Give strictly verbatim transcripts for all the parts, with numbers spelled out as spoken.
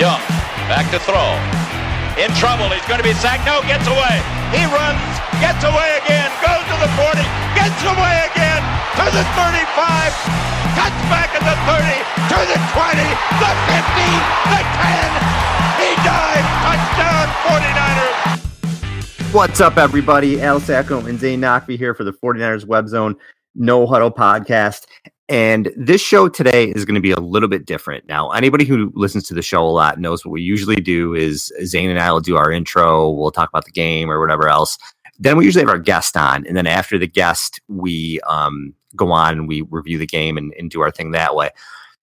Young, back to throw. In trouble, he's going to be sacked. No, gets away. He runs, gets away again, goes to the forty, gets away again, to the thirty-five, cuts back at the thirty, to the twenty, the fifty, the ten. He dives, touchdown, forty-niners. What's up, everybody? Al Sacco and Zane Nockby here for the forty-niners Web Zone No Huddle Podcast. And this show today is going to be a little bit different. Now, anybody who listens to the show a lot knows what we usually do is Zane and I will do our intro. We'll talk about the game or whatever else. Then we usually have our guest on. And then after the guest, we um, go on and we review the game and, and do our thing that way.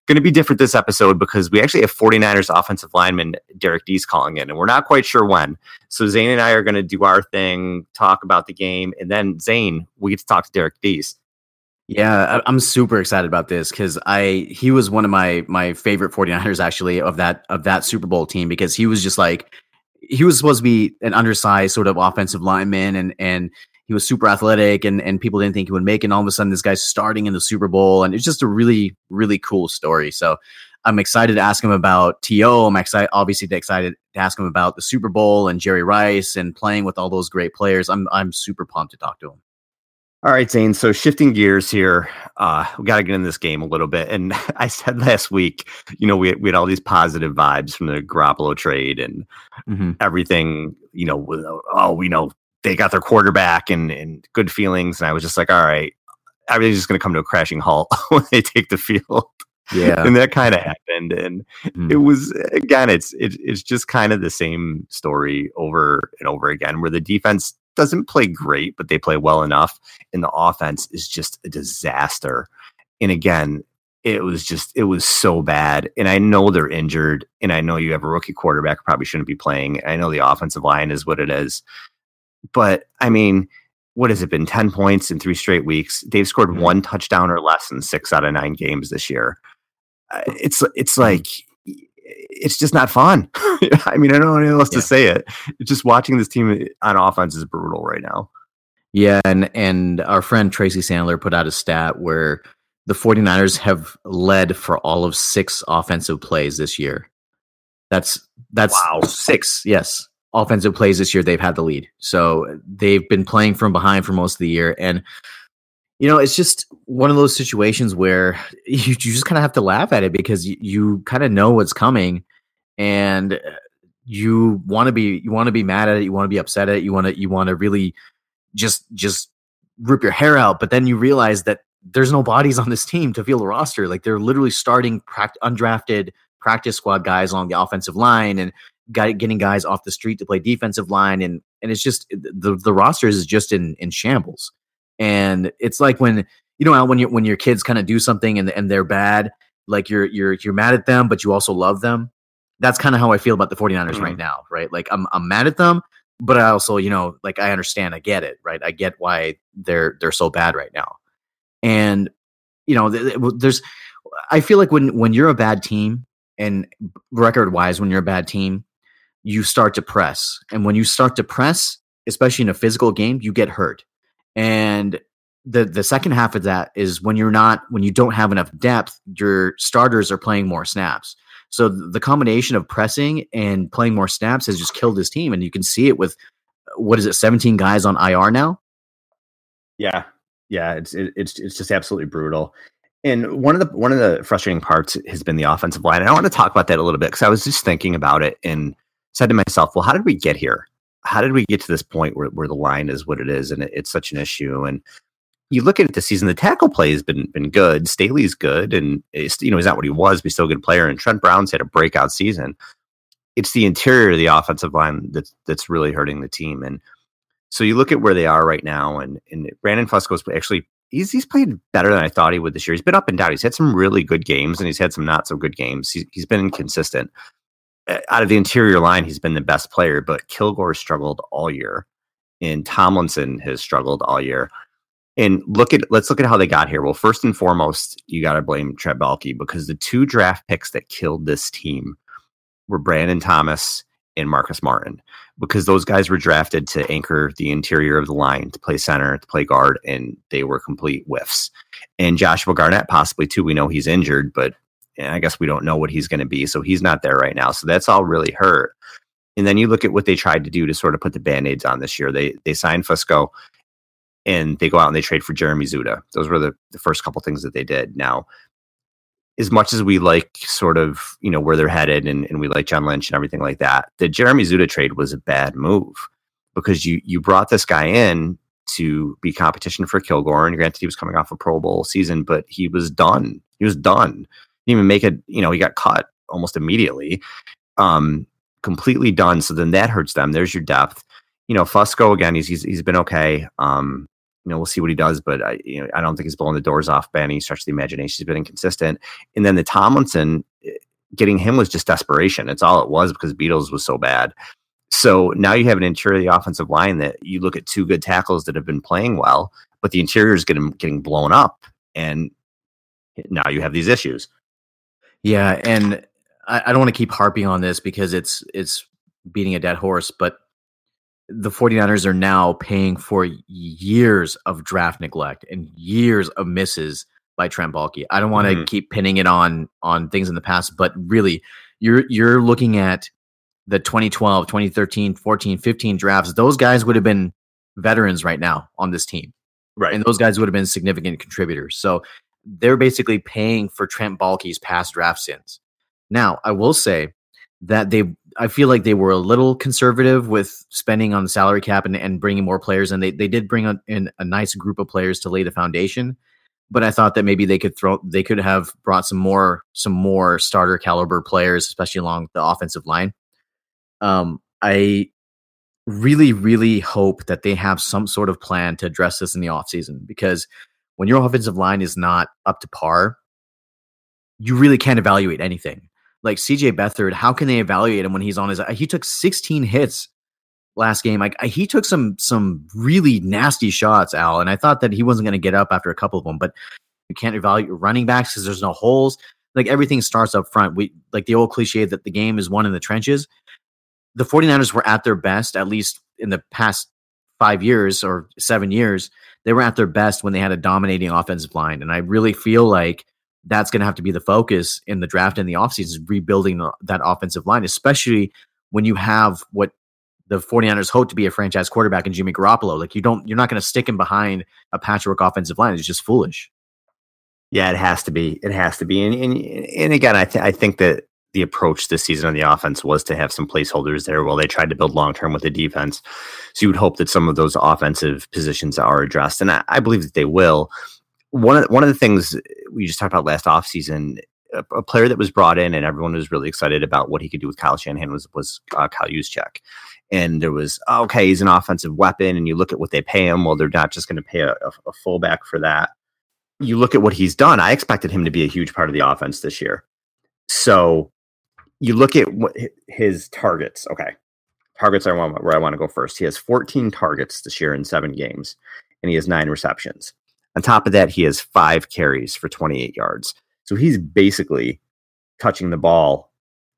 Going to be different this episode because we actually have forty-niners offensive lineman Derrick Deese calling in, and we're not quite sure when. So Zane and I are going to do our thing, talk about the game, and then Zane, we get to talk to Derrick Deese. Yeah, I'm super excited about this because I he was one of my my favorite forty-niners actually of that of that Super Bowl team, because he was just like, he was supposed to be an undersized sort of offensive lineman, and and he was super athletic, and, and people didn't think he would make it. And all of a sudden, this guy's starting in the Super Bowl, and it's just a really, really cool story. So I'm excited to ask him about T O I'm excited, obviously excited to ask him about the Super Bowl and Jerry Rice and playing with all those great players. I'm I'm super pumped to talk to him. All right, Zane. So shifting gears here, uh, we got to get in this game a little bit. And I said last week, you know, we we had all these positive vibes from the Garoppolo trade and mm-hmm. everything. You know, oh, we know. They got their quarterback and, and good feelings. And I was just like, all right, everything's just going to come to a crashing halt when they take the field. Yeah. And that kind of happened. And mm. it was, again, it's, it, it's just kind of the same story over and over again, where the defense doesn't play great, but they play well enough. And the offense is just a disaster. And again, it was just, it was so bad. And I know they're injured. And I know you have a rookie quarterback who probably shouldn't be playing. I know the offensive line is what it is. But, I mean, what has it been? ten points in three straight weeks. They've scored mm-hmm. one touchdown or less in six out of nine games this year. Uh, it's it's like, it's just not fun. I mean, I don't know anyone else yeah. to say it. It's just watching this team on offense is brutal right now. Yeah, and, and our friend Tracy Sandler put out a stat where the forty-niners have led for all of six offensive plays this year. That's, that's wow. six, yes. Offensive plays this year, they've had the lead. So they've been playing from behind for most of the year. And, you know, it's just one of those situations where you, you just kind of have to laugh at it, because you, you kind of know what's coming, and you want to be, you want to be mad at it. You want to be upset at it. You want to, you want to really just, just rip your hair out. But then you realize that there's no bodies on this team to fill the roster. Like, they're literally starting pract- undrafted practice squad guys along the offensive line, and getting guys off the street to play defensive line. And, and it's just, the, the roster is just in, in shambles. And it's like when, you know, when you, when your kids kind of do something and and they're bad, like you're, you're, you're mad at them, but you also love them. That's kind of how I feel about the forty-niners mm-hmm. right now. Right. Like I'm, I'm mad at them, but I also, you know, like I understand, I get it. Right. I get why they're, they're so bad right now. And, you know, there's, I feel like when, when you're a bad team, and record wise, when you're a bad team, you start to press. And when you start to press, especially in a physical game, you get hurt. And the the second half of that is when you're not, when you don't have enough depth, your starters are playing more snaps. So the combination of pressing and playing more snaps has just killed this team. And you can see it with, what is it, seventeen guys on I R now? Yeah. Yeah. It's, it, it's, it's just absolutely brutal. And one of the, one of the frustrating parts has been the offensive line. And I want to talk about that a little bit, because I was just thinking about it and said to myself, well, how did we get here? How did we get to this point where, where the line is what it is, and it, it's such an issue? And you look at it this season, the tackle play has been been good. Staley's good, and it's, you know, he's not what he was, but he's still a good player. And Trent Brown's had a breakout season. It's the interior of the offensive line that's that's really hurting the team. And so you look at where they are right now, and and Brandon Fusco's actually he's he's played better than I thought he would this year. He's been up and down. He's had some really good games, and he's had some not so good games. He's he's been inconsistent. Out of the interior line, he's been the best player, but Kilgore struggled all year, and Tomlinson has struggled all year. And look at let's look at how they got here. Well, first and foremost, you got to blame Trey Balky, because the two draft picks that killed this team were Brandon Thomas and Marcus Martin, because those guys were drafted to anchor the interior of the line, to play center, to play guard, and they were complete whiffs. And Joshua Garnett, possibly too. We know he's injured, but and I guess we don't know what he's going to be. So he's not there right now. So that's all really hurt. And then you look at what they tried to do to sort of put the Band-Aids on this year. They they signed Fusco, and they go out and they trade for Jeremy Zuttah. Those were the, the first couple things that they did. Now, as much as we like sort of, you know, where they're headed and, and we like John Lynch and everything like that, the Jeremy Zuttah trade was a bad move because you you brought this guy in to be competition for Kilgore. And granted, he was coming off a Pro Bowl season, but he was done. He was done. He didn't even make it, you know, he got cut almost immediately. Um, completely done. So then that hurts them. There's your depth. You know, Fusco, again, he's he's, he's been okay. Um, You know, we'll see what he does, but I, you know, I don't think he's blowing the doors off by any stretch of the imagination. He's been inconsistent. And then the Tomlinson, getting him was just desperation. It's all it was because Beatles was so bad. So now you have an interior offensive line that you look at two good tackles that have been playing well, but the interior is getting, getting blown up. And now you have these issues. Yeah. And I, I don't want to keep harping on this because it's, it's beating a dead horse, but the 49ers are now paying for years of draft neglect and years of misses by Trent Balky. I don't want to mm-hmm. keep pinning it on on things in the past, but really you're you're looking at the twenty twelve, twenty thirteen, fourteen, fifteen drafts. Those guys would have been veterans right now on this team. Right. And those guys would have been significant contributors. So they're basically paying for Trent Balky's past draft sins. Now, I will say that they I feel like they were a little conservative with spending on the salary cap and, and bringing more players. And they, they did bring a, in a nice group of players to lay the foundation, but I thought that maybe they could throw, they could have brought some more, some more starter caliber players, especially along the offensive line. Um, I really, really hope that they have some sort of plan to address this in the offseason, because when your offensive line is not up to par, you really can't evaluate anything. Like C J. Beathard, how can they evaluate him when he's on his? He took sixteen hits last game. Like he took some some really nasty shots, Al, and I thought that he wasn't going to get up after a couple of them. But you can't evaluate running backs because there's no holes. Like everything starts up front. We like the old cliche that the game is won in the trenches. The 49ers were at their best, at least in the past five years or seven years. They were at their best when they had a dominating offensive line, and I really feel like that's going to have to be the focus in the draft and the offseason, rebuilding that offensive line, especially when you have what the 49ers hope to be a franchise quarterback in Jimmy Garoppolo. Like you don't, you're not going to stick him behind a patchwork offensive line. It's just foolish. Yeah, it has to be. It has to be. And and, and again, I, th- I think that the approach this season on the offense was to have some placeholders there while they tried to build long-term with the defense. So you would hope that some of those offensive positions are addressed. And I, I believe that they will. One of, one of the things we just talked about last offseason, a, a player that was brought in and everyone was really excited about what he could do with Kyle Shanahan was, was uh, Kyle Juszczyk. And there was, oh, okay, he's an offensive weapon. And you look at what they pay him. Well, they're not just going to pay a, a fullback for that. You look at what he's done. I expected him to be a huge part of the offense this year. So you look at what his targets. Okay, targets are where I want to go first. He has fourteen targets this year in seven games, and he has nine receptions. On top of that, he has five carries for twenty-eight yards. So he's basically touching the ball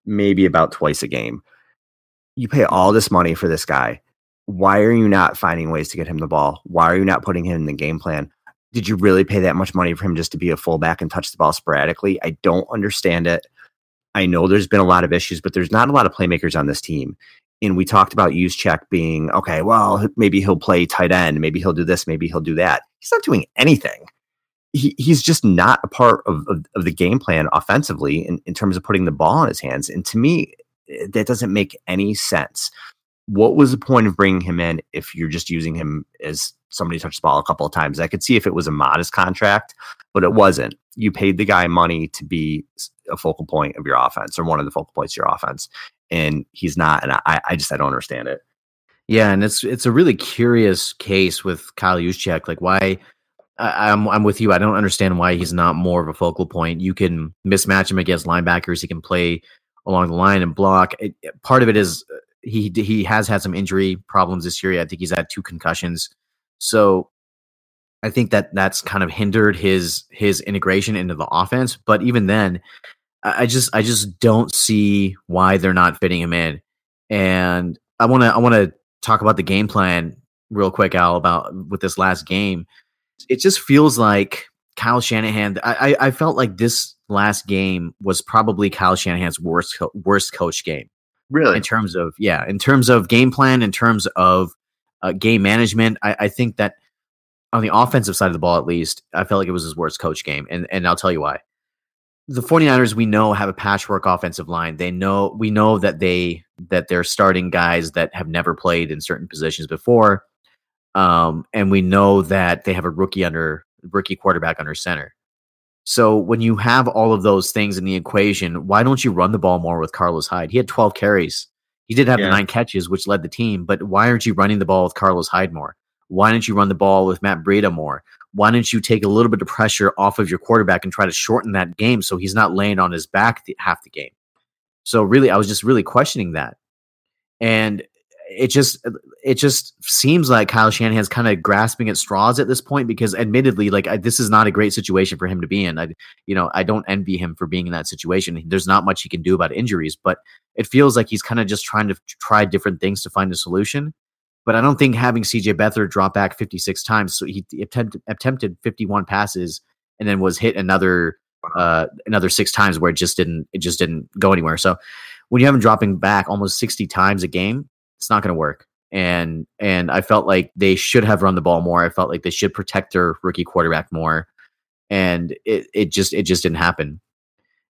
maybe about twice a game. You pay all this money for this guy. Why are you not finding ways to get him the ball? Why are you not putting him in the game plan? Did you really pay that much money for him just to be a fullback and touch the ball sporadically? I don't understand it. I know there's been a lot of issues, but there's not a lot of playmakers on this team. And we talked about Juszczyk being, okay, well, maybe he'll play tight end. Maybe he'll do this. Maybe he'll do that. He's not doing anything. He, he's just not a part of, of, of the game plan offensively in, in terms of putting the ball in his hands. And to me, that doesn't make any sense. What was the point of bringing him in if you're just using him as somebody touched the ball a couple of times? I could see if it was a modest contract, but it wasn't. You paid the guy money to be a focal point of your offense or one of the focal points of your offense. And he's not, and I, I just I don't understand it. Yeah, and it's it's a really curious case with Kyle Juszczyk. Like, why? I, I'm I'm with you. I don't understand why he's not more of a focal point. You can mismatch him against linebackers. He can play along the line and block. It, part of it is he he has had some injury problems this year. I think he's had two concussions. So I think that that's kind of hindered his his integration into the offense. But even then, I just I just don't see why they're not fitting him in. And I want to I want to talk about the game plan real quick, Al, about with this last game. It just feels like Kyle Shanahan. I I felt like this last game was probably Kyle Shanahan's worst co- worst coach game. Really? In terms of, yeah, in terms of game plan, in terms of uh, game management, I, I think that on the offensive side of the ball, at least, I felt like it was his worst coach game, and and I'll tell you why. The 49ers, we know, have a patchwork offensive line. They know we know that they that they're starting guys that have never played in certain positions before, um, and we know that they have a rookie under rookie quarterback under center. So when you have all of those things in the equation, why don't you run the ball more with Carlos Hyde? He had twelve carries. He did have yeah. the nine catches, which led the team. But why aren't you running the ball with Carlos Hyde more? Why didn't you run the ball with Matt Breida more? Why didn't you take a little bit of pressure off of your quarterback and try to shorten that game so he's not laying on his back the, half the game? So really, I was just really questioning that. And it just it just seems like Kyle Shanahan's kind of grasping at straws at this point, because admittedly, like I, this is not a great situation for him to be in. I, you know, I don't envy him for being in that situation. There's not much he can do about injuries, but it feels like he's kind of just trying to try different things to find a solution. But I don't think having C J. Beathard drop back fifty-six times, so he attempted, attempted fifty-one passes and then was hit another uh, another six times where it just didn't it just didn't go anywhere. So when you have him dropping back almost sixty times a game, it's not going to work. And and I felt like they should have run the ball more. I felt like they should protect their rookie quarterback more, and it it just it just didn't happen.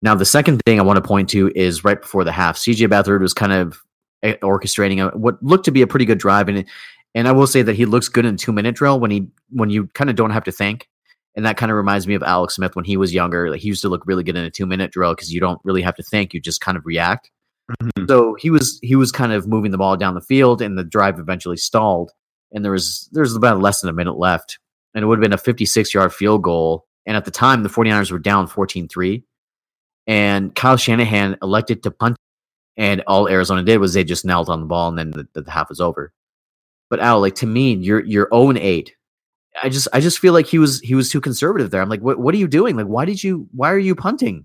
Now the second thing I want to point to is right before the half, C J. Beathard was kind of orchestrating a, what looked to be a pretty good drive, and and I will say that he looks good in two minute drill when he when you kind of don't have to think, and that kind of reminds me of Alex Smith when he was younger. Like he used to look really good in a two minute drill because you don't really have to think, you just kind of react. Mm-hmm. So he was he was kind of moving the ball down the field, and the drive eventually stalled, and there was there was about less than a minute left, and it would have been a fifty-six yard field goal, and at the time the 49ers were down fourteen three, and Kyle Shanahan elected to punt. And all Arizona did was they just knelt on the ball, and then the, the half was over. But Al, like to me, you're you're zero and eight. I just I just feel like he was he was too conservative there. I'm like, what what are you doing? Like, why did you why are you punting?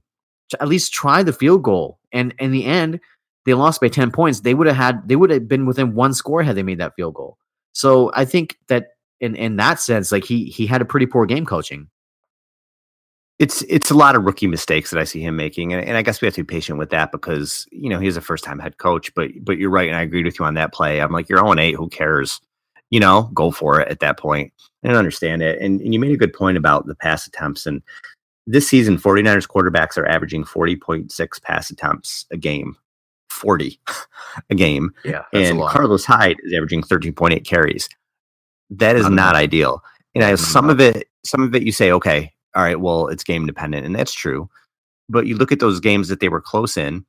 At least try the field goal. And in the end, they lost by ten points. They would have had they would have been within one score had they made that field goal. So I think that in in that sense, like he he had a pretty poor game coaching. It's it's a lot of rookie mistakes that I see him making, and, and I guess we have to be patient with that because, you know, he's a first-time head coach, but but you're right, and I agreed with you on that play. I'm like, you're oh and eight, who cares? You know, go for it at that point. I don't understand it, and, and you made a good point about the pass attempts, and this season, 49ers quarterbacks are averaging forty point six pass attempts a game, forty a game, yeah, and Carlos Hyde is averaging thirteen point eight carries. That is not ideal, and I some of it, some of it you say, okay, all right, well, it's game dependent, and that's true. But you look at those games that they were close in.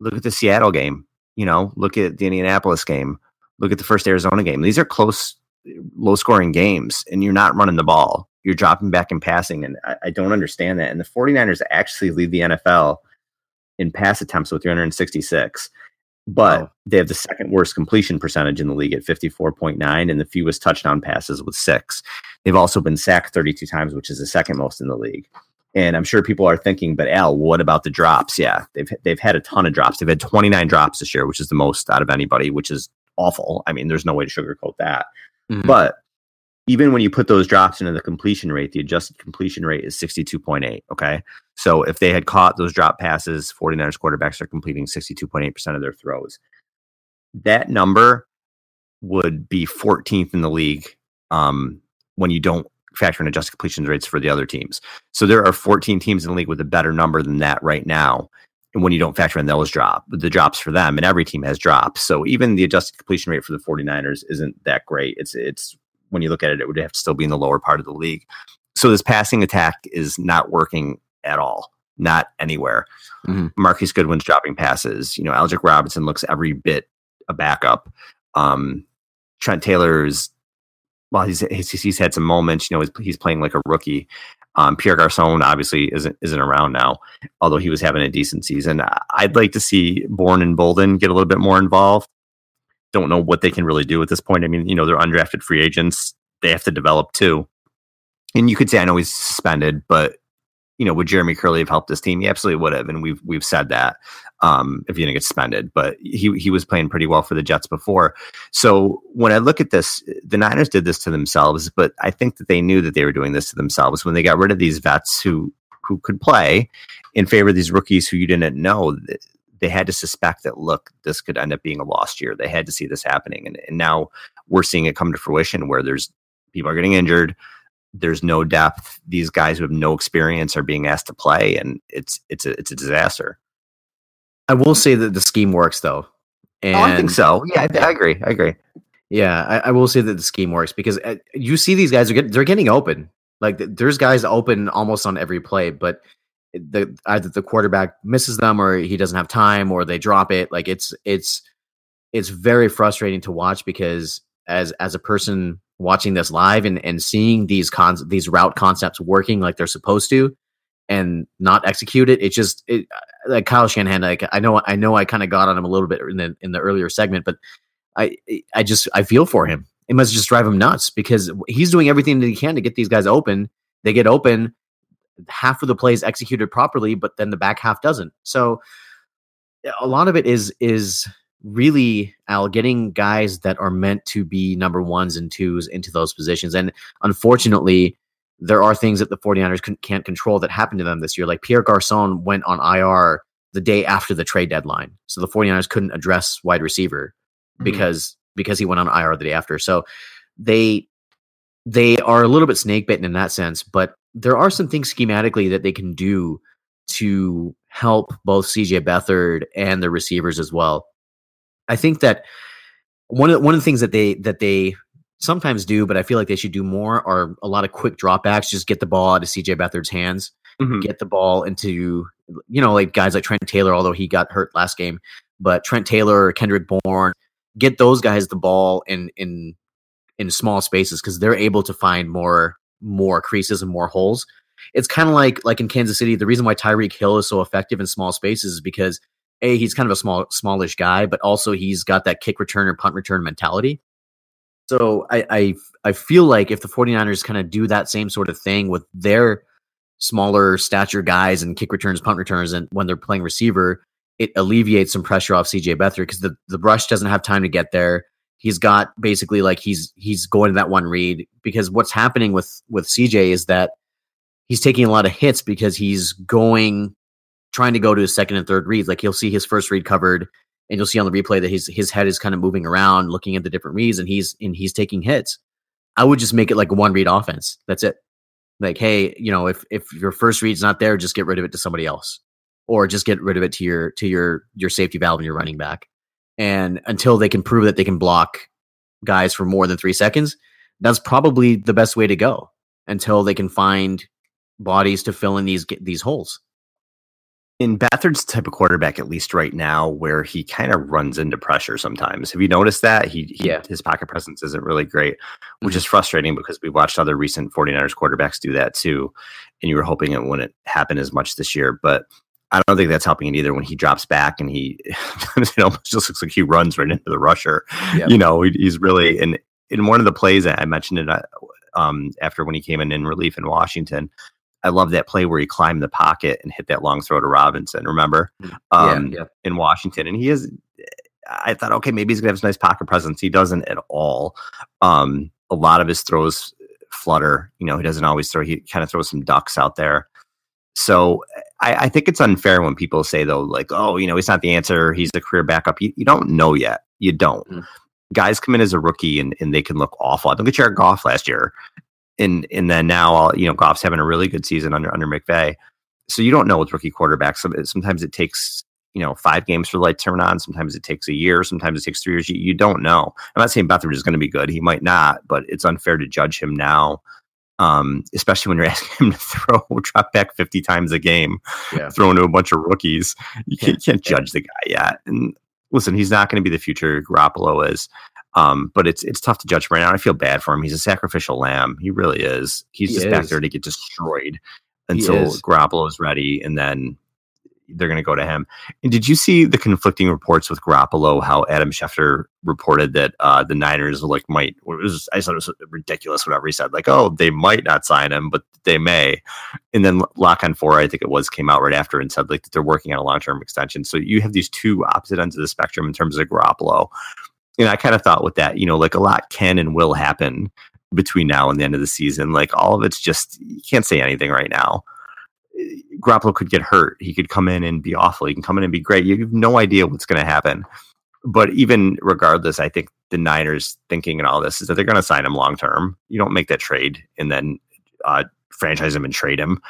Look at the Seattle game. You know, look at the Indianapolis game. Look at the first Arizona game. These are close, low-scoring games, and you're not running the ball. You're dropping back and passing, and I, I don't understand that. And the 49ers actually lead the N F L in pass attempts with three hundred sixty-six, but wow. They have the second-worst completion percentage in the league at fifty-four point nine and the fewest touchdown passes with six. They've also been sacked thirty-two times, which is the second most in the league. And I'm sure people are thinking, but Al, what about the drops? Yeah, they've they've had a ton of drops. They've had twenty-nine drops this year, which is the most out of anybody, which is awful. I mean, there's no way to sugarcoat that. Mm-hmm. But even when you put those drops into the completion rate, the adjusted completion rate is sixty-two point eight, okay? So if they had caught those drop passes, 49ers quarterbacks are completing sixty-two point eight percent of their throws. That number would be fourteenth in the league, um, when you don't factor in adjusted completion rates for the other teams. So there are fourteen teams in the league with a better number than that right now. And when you don't factor in those drop, the drops for them, and every team has drops. So even the adjusted completion rate for the 49ers isn't that great. It's, it's, when you look at it, it would have to still be in the lower part of the league. So this passing attack is not working at all, not anywhere. Mm-hmm. Marquise Goodwin's dropping passes. You know, Aldrick Robinson looks every bit a backup. Um, Trent Taylor's, well, he's, he's he's had some moments. You know, he's, he's playing like a rookie. Um, Pierre Garçon obviously isn't isn't around now, although he was having a decent season. I'd like to see Bourne and Bolden get a little bit more involved. Don't know what they can really do at this point. I mean, you know, they're undrafted free agents. They have to develop too. And you could say, I know he's suspended, but you know, would Jeremy Curley have helped this team? He absolutely would have. And we've we've said that um, if he didn't get suspended. But he he was playing pretty well for the Jets before. So when I look at this, the Niners did this to themselves, but I think that they knew that they were doing this to themselves when they got rid of these vets who who could play in favor of these rookies who you didn't know. They had to suspect that, look, this could end up being a lost year. They had to see this happening. And, and now we're seeing it come to fruition where there's people are getting injured. There's no depth. These guys who have no experience are being asked to play, and it's it's a it's a disaster. I will say that the scheme works, though. And oh, I think so. Yeah, I, I agree. I agree. Yeah, I, I will say that the scheme works because you see these guys are get, they're getting open. Like there's guys open almost on every play, but the either the quarterback misses them, or he doesn't have time, or they drop it. Like it's it's it's very frustrating to watch because as as a person watching this live and, and seeing these cons these route concepts working like they're supposed to and not execute it, it just it, like Kyle Shanahan. Like I know I know I kind of got on him a little bit in the in the earlier segment, but. I I just I feel for him. It must just drive him nuts because he's doing everything that he can to get these guys open. They get open, half of the plays executed properly, but then the back half doesn't. So a lot of it is is really Al getting guys that are meant to be number ones and twos into those positions. And unfortunately, there are things that the 49ers can't control that happened to them this year. Like Pierre Garçon went on I R the day after the trade deadline, so the 49ers couldn't address wide receiver. Because because he went on I R the day after, so they they are a little bit snake bitten in that sense. But there are some things schematically that they can do to help both C J. Beathard and the receivers as well. I think that one of the, one of the things that they that they sometimes do, but I feel like they should do more, are a lot of quick dropbacks. Just get the ball out of C J. Beathard's hands, mm-hmm. get the ball into you know like guys like Trent Taylor, although he got hurt last game, but Trent Taylor, or Kendrick Bourne. Get those guys the ball in in in small spaces because they're able to find more more creases and more holes. It's kind of like like in Kansas City, the reason why Tyreek Hill is so effective in small spaces is because A, he's kind of a small smallish guy, but also he's got that kick return or punt return mentality. So I I, I feel like if the 49ers kind of do that same sort of thing with their smaller stature guys and kick returns, punt returns, and when they're playing receiver, it alleviates some pressure off C J. Beathard because the, the rush doesn't have time to get there. He's got basically like he's he's going to that one read because what's happening with, with C J is that he's taking a lot of hits because he's going, trying to go to his second and third reads. Like you'll see his first read covered and you'll see on the replay that his his head is kind of moving around, looking at the different reads and he's and he's taking hits. I would just make it like a one read offense. That's it. Like, hey, you know, if if your first read's not there, just get rid of it to somebody else. Or just get rid of it to your to your your safety valve and your running back. And until they can prove that they can block guys for more than three seconds, that's probably the best way to go until they can find bodies to fill in these these holes. In Beathard's type of quarterback, at least right now, where he kind of runs into pressure sometimes. Have you noticed that? He, he yeah. His pocket presence isn't really great, which mm-hmm. is frustrating because we watched other recent 49ers quarterbacks do that too. And you were hoping it wouldn't happen as much this year. But I don't think that's helping it either when he drops back and he it almost just looks like he runs right into the rusher. Yep. You know, he's really in, in one of the plays I mentioned it um, after when he came in in relief in Washington. I love that play where he climbed the pocket and hit that long throw to Robinson. Remember um, yeah, yeah. in Washington. And he is, I thought, okay, maybe he's gonna have some nice pocket presence. He doesn't at all. Um, a lot of his throws flutter. You know, he doesn't always throw. He kind of throws some ducks out there. So I, I think it's unfair when people say, though, like, oh, you know, he's not the answer. He's the career backup. You, you don't know yet. You don't. Mm-hmm. Guys come in as a rookie and, and they can look awful. I don't get Jared Goff last year. And and then now, I'll, you know, Goff's having a really good season under under McVay. So you don't know with rookie quarterbacks. Sometimes it takes, you know, five games for the light to turn on. Sometimes it takes a year. Sometimes it takes three years. You, you don't know. I'm not saying Beathard is going to be good. He might not, but it's unfair to judge him now. Um, especially when you're asking him to throw, drop back fifty times a game, yeah. thrown to a bunch of rookies. You can't, you can't judge the guy yet. And listen, he's not going to be the future Garoppolo is, um, but it's it's tough to judge right now. I feel bad for him. He's a sacrificial lamb. He really is. He's he just is. back there to get destroyed until Garoppolo is ready, and then they're going to go to him. And did you see the conflicting reports with Garoppolo? How Adam Schefter reported that uh, the Niners like might. It was, I thought it was ridiculous. Whatever he said, like, oh, they might not sign him, but they may. And then Lakan Fora, I think it was, came out right after and said like that they're working on a long term extension. So you have these two opposite ends of the spectrum in terms of Garoppolo. And I kind of thought with that, you know, like a lot can and will happen between now and the end of the season. Like all of it's just you can't say anything right now. Garoppolo could get hurt. He could come in and be awful. He can come in and be great. You have no idea what's going to happen. But even regardless, I think the Niners thinking and all this is that they're going to sign him long-term. You don't make that trade and then uh, franchise him and trade him.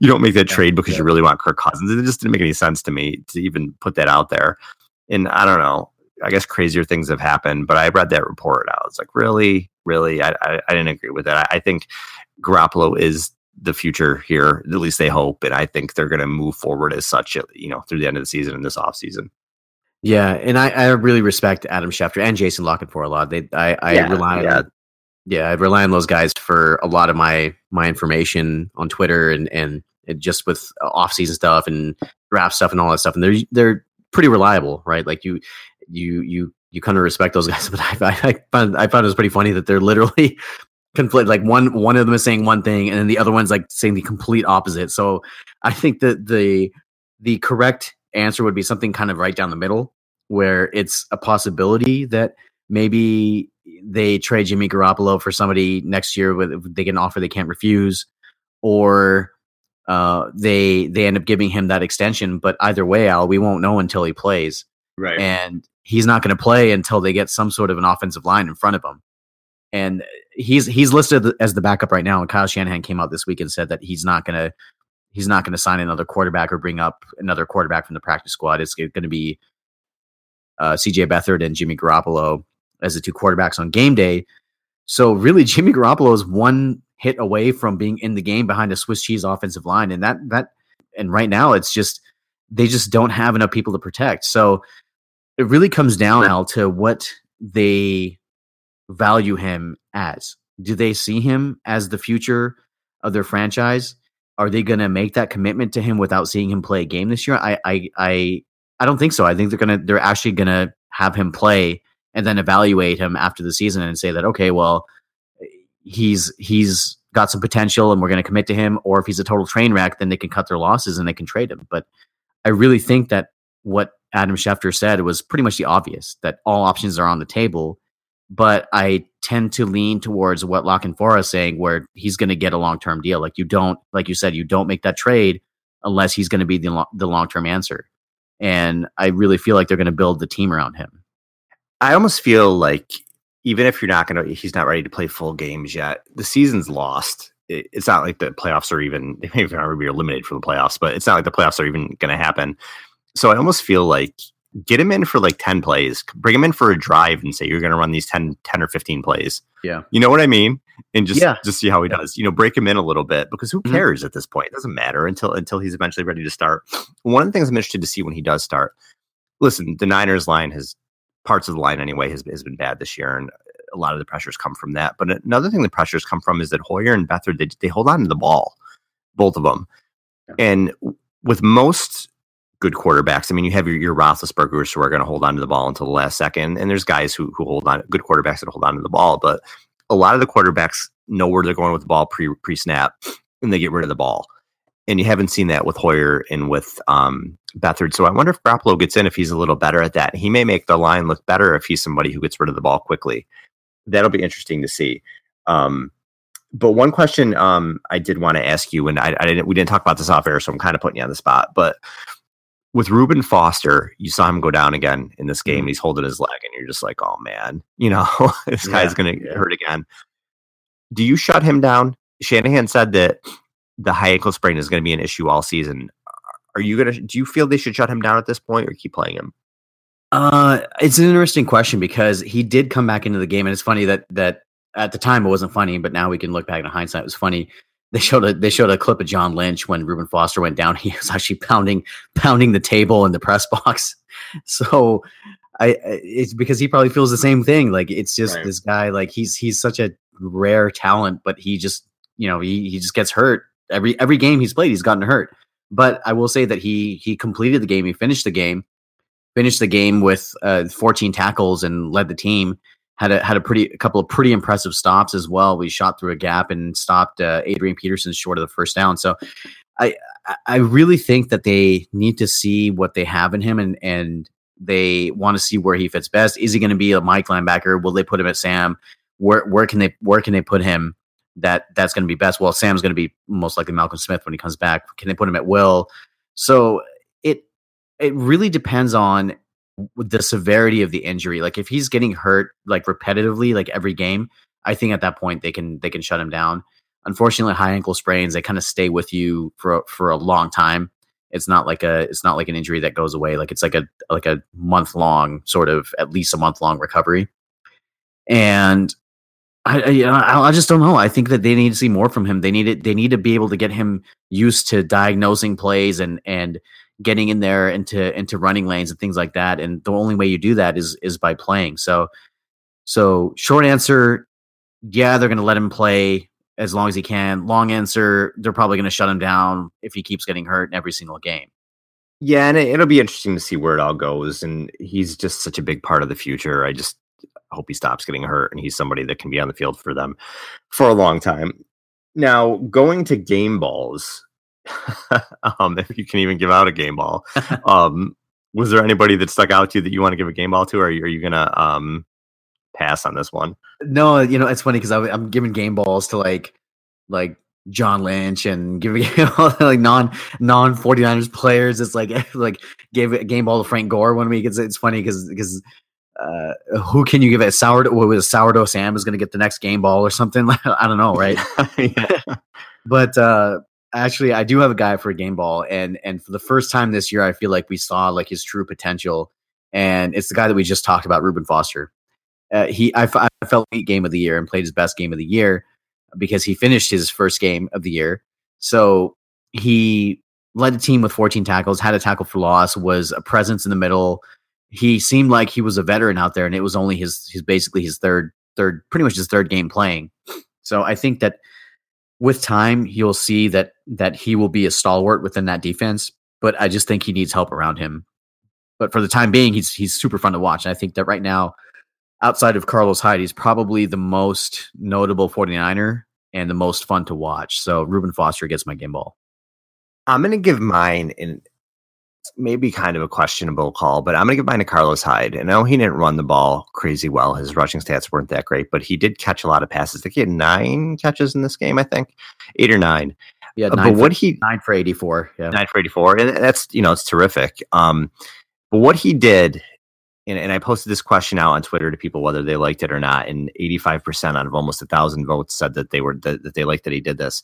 You don't make that yeah, trade because yeah. you really want Kirk Cousins. It just didn't make any sense to me to even put that out there. And I don't know, I guess crazier things have happened, but I read that report. I was like, really, really? I I, I didn't agree with that. I, I think Garoppolo is the future here, at least they hope. And I think they're going to move forward as such, you know, through the end of the season and this offseason. Yeah, and I, I really respect Adam Schefter and Jason Lockett for a lot. They I, I yeah, rely yeah. on yeah, I rely on those guys for a lot of my my information on Twitter and and just with offseason stuff and draft stuff and all that stuff. And they're they're pretty reliable, right? Like you you you you kind of respect those guys. But I I found I found it was pretty funny that they're literally conflict. Like one one of them is saying one thing and then the other one's like saying the complete opposite. So I think that the the correct answer would be something kind of right down the middle, where it's a possibility that maybe they trade Jimmy Garoppolo for somebody next year with they get an offer they can't refuse, or uh, they they end up giving him that extension. But either way, Al, we won't know until he plays, right? And he's not going to play until they get some sort of an offensive line in front of him. And he's he's listed as the backup right now. And Kyle Shanahan came out this week and said that he's not going to. He's not going to sign another quarterback or bring up another quarterback from the practice squad. It's going to be uh, C J Beathard and Jimmy Garoppolo as the two quarterbacks on game day. So really, Jimmy Garoppolo is one hit away from being in the game behind a Swiss cheese offensive line, and that that and right now it's just they just don't have enough people to protect. So it really comes down, Al, to what they value him as. Do they see him as the future of their franchise? Are they going to make that commitment to him without seeing him play a game this year? I, I, I, I don't think so. I think they're going to, they're actually going to have him play and then evaluate him after the season and say that, okay, well, he's, he's got some potential and we're going to commit to him. Or if he's a total train wreck, then they can cut their losses and they can trade him. But I really think that what Adam Schefter said was pretty much the obvious, that all options are on the table. But I tend to lean towards what Lock and Fora is saying, where he's going to get a long-term deal. Like you don't, like you said, you don't make that trade unless he's going to be the lo- the long-term answer. And I really feel like they're going to build the team around him. I almost feel like even if you're not going to, he's not ready to play full games yet. The season's lost. It, it's not like the playoffs are even. They may not be eliminated from the playoffs, but it's not like the playoffs are even going to happen. So I almost feel like, get him in for like ten plays, bring him in for a drive and say, you're going to run these ten, ten or fifteen plays. Yeah. You know what I mean? And just, yeah. just see how he yeah. does, you know, break him in a little bit, because who cares mm-hmm. at this point? It doesn't matter until, until he's eventually ready to start. One of the things I'm interested to see when he does start, listen, the Niners line has parts of the line anyway has, has been bad this year. And a lot of the pressures come from that. But another thing the pressures come from is that Hoyer and Beathard, they, they hold on to the ball, both of them. Yeah. And with most good quarterbacks, I mean, you have your, your Roethlisbergers who are going to hold on to the ball until the last second, and there's guys who who hold on, good quarterbacks that hold on to the ball, but a lot of the quarterbacks know where they're going with the ball pre pre snap, and they get rid of the ball. And you haven't seen that with Hoyer and with um, Beathard. So I wonder if Garoppolo gets in if he's a little better at that. He may make the line look better if he's somebody who gets rid of the ball quickly. That'll be interesting to see. Um, but one question um, I did want to ask you, and I, I didn't we didn't talk about this off air, so I'm kind of putting you on the spot, but with Reuben Foster, you saw him go down again in this game. He's holding his leg, and you're just like, oh, man, you know, this yeah, guy's going to yeah. get hurt again. Do you shut him down? Shanahan said that the high ankle sprain is going to be an issue all season. Are you going to, do you feel they should shut him down at this point or keep playing him? Uh, it's an interesting question because he did come back into the game. And it's funny that, that at the time it wasn't funny, but now we can look back in hindsight. It was funny. They showed a they showed a clip of John Lynch when Reuben Foster went down. He was actually pounding pounding the table in the press box. So I it's because he probably feels the same thing. Like it's just right. This guy, like he's he's such a rare talent, but he just you know he he just gets hurt every every game he's played. He's gotten hurt. But I will say that he he completed the game. He finished the game, finished the game with uh, fourteen tackles and led the team. Had a had a pretty a couple of pretty impressive stops as well. We shot through a gap and stopped uh, Adrian Peterson short of the first down. So, I I really think that they need to see what they have in him, and and they want to see where he fits best. Is he going to be a Mike linebacker? Will they put him at Sam? Where where can they where can they put him? that that's going to be best. Well, Sam's going to be most likely Malcolm Smith when he comes back. Can they put him at will? So it it really depends on the severity of the injury. Like if he's getting hurt like repetitively, like every game, I think at that point they can they can shut him down. Unfortunately, high ankle sprains, they kind of stay with you for for a long time. It's not like a it's not like an injury that goes away. Like it's like a like a month long sort of at least a month long recovery. And I, I I just don't know. I think that they need to see more from him. They need it. They need to be able to get him used to diagnosing plays and and getting in there into into running lanes and things like that. And the only way you do that is is by playing. So so short answer, yeah, they're going to let him play as long as he can. Long answer, they're probably going to shut him down if he keeps getting hurt in every single game. Yeah, and it, it'll be interesting to see where it all goes. And he's just such a big part of the future. I just hope he stops getting hurt, and he's somebody that can be on the field for them for a long time. Now, going to game balls, um, if you can even give out a game ball, um, was there anybody that stuck out to you that you want to give a game ball to, or are you, you going to... Um, pass on this one? No, you know, it's funny because I'm giving game balls to like like John Lynch and giving all the like non non 49ers players. It's like like gave a game ball to Frank Gore one week. It's it's funny because because uh, who can you give it? Sourdough? What was Sourdough Sam is going to get the next game ball or something? I don't know, right? Yeah. But uh, actually, I do have a guy for a game ball, and and for the first time this year, I feel like we saw like his true potential, and it's the guy that we just talked about, Reuben Foster. Uh, he, I, I felt late game of the year and played his best game of the year because he finished his first game of the year. So he led the team with fourteen tackles, had a tackle for loss, was a presence in the middle. He seemed like he was a veteran out there, and it was only his, his basically his third, third, pretty much his third game playing. So I think that with time, you'll see that that he will be a stalwart within that defense. But I just think he needs help around him. But for the time being, he's he's super fun to watch, and I think that right now, outside of Carlos Hyde, he's probably the most notable 49er and the most fun to watch. So Reuben Foster gets my game ball. I'm going to give mine, and maybe kind of a questionable call, but I'm going to give mine to Carlos Hyde. And I know he didn't run the ball crazy well. His rushing stats weren't that great, but he did catch a lot of passes. I think he had nine catches in this game, I think. Eight or nine. Yeah, nine, uh, but for, what he, nine for eighty-four. Yeah. Nine for eighty-four. And that's, you know, it's terrific. Um, but what he did... And, and I posted this question out on Twitter to people whether they liked it or not, and eighty-five percent out of almost a thousand votes said that they were that, that they liked that he did this.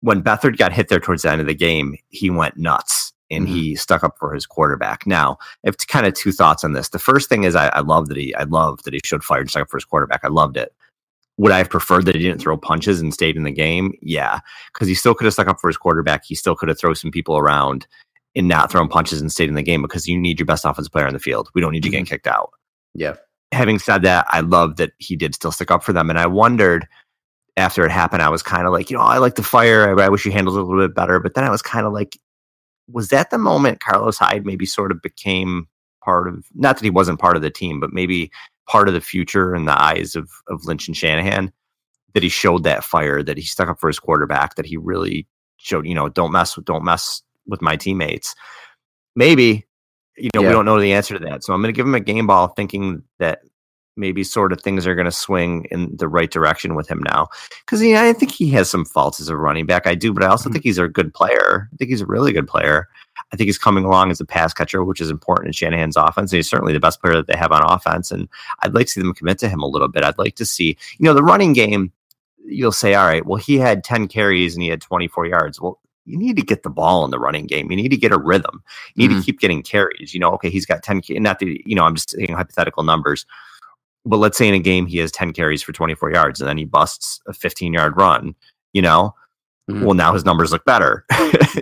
When Beathard got hit there towards the end of the game, he went nuts and mm-hmm. he stuck up for his quarterback. Now, I have kind of two thoughts on this. The first thing is I, I love that he I love that he showed fire and stuck up for his quarterback. I loved it. Would I have preferred that he didn't throw punches and stayed in the game? Yeah, because he still could have stuck up for his quarterback. He still could have thrown some people around and not throwing punches and stayed in the game, because you need your best offensive player on the field. We don't need you getting kicked out. Yeah. Having said that, I love that he did still stick up for them. And I wondered after it happened, I was kind of like, you know, I like the fire. I, I wish you handled it a little bit better. But then I was kind of like, was that the moment Carlos Hyde maybe sort of became part of, not that he wasn't part of the team, but maybe part of the future in the eyes of, of Lynch and Shanahan, that he showed that fire, that he stuck up for his quarterback, that he really showed, you know, don't mess with, don't mess with my teammates. Maybe, you know, yeah. We don't know the answer to that. So I'm going to give him a game ball thinking that maybe sort of things are going to swing in the right direction with him now. Because you know, I think he has some faults as a running back. I do, but I also mm-hmm. think he's a good player. I think he's a really good player. I think he's coming along as a pass catcher, which is important in Shanahan's offense. And he's certainly the best player that they have on offense. And I'd like to see them commit to him a little bit. I'd like to see, you know, the running game, you'll say, all right, well, he had ten carries and he had twenty-four yards. Well, you need to get the ball in the running game. You need to get a rhythm. You need mm-hmm. to keep getting carries. You know, okay, he's got ten, not the, you know, I'm just saying hypothetical numbers, but let's say in a game he has ten carries for twenty-four yards and then he busts a fifteen-yard run, you know, mm-hmm. well, now his numbers look better.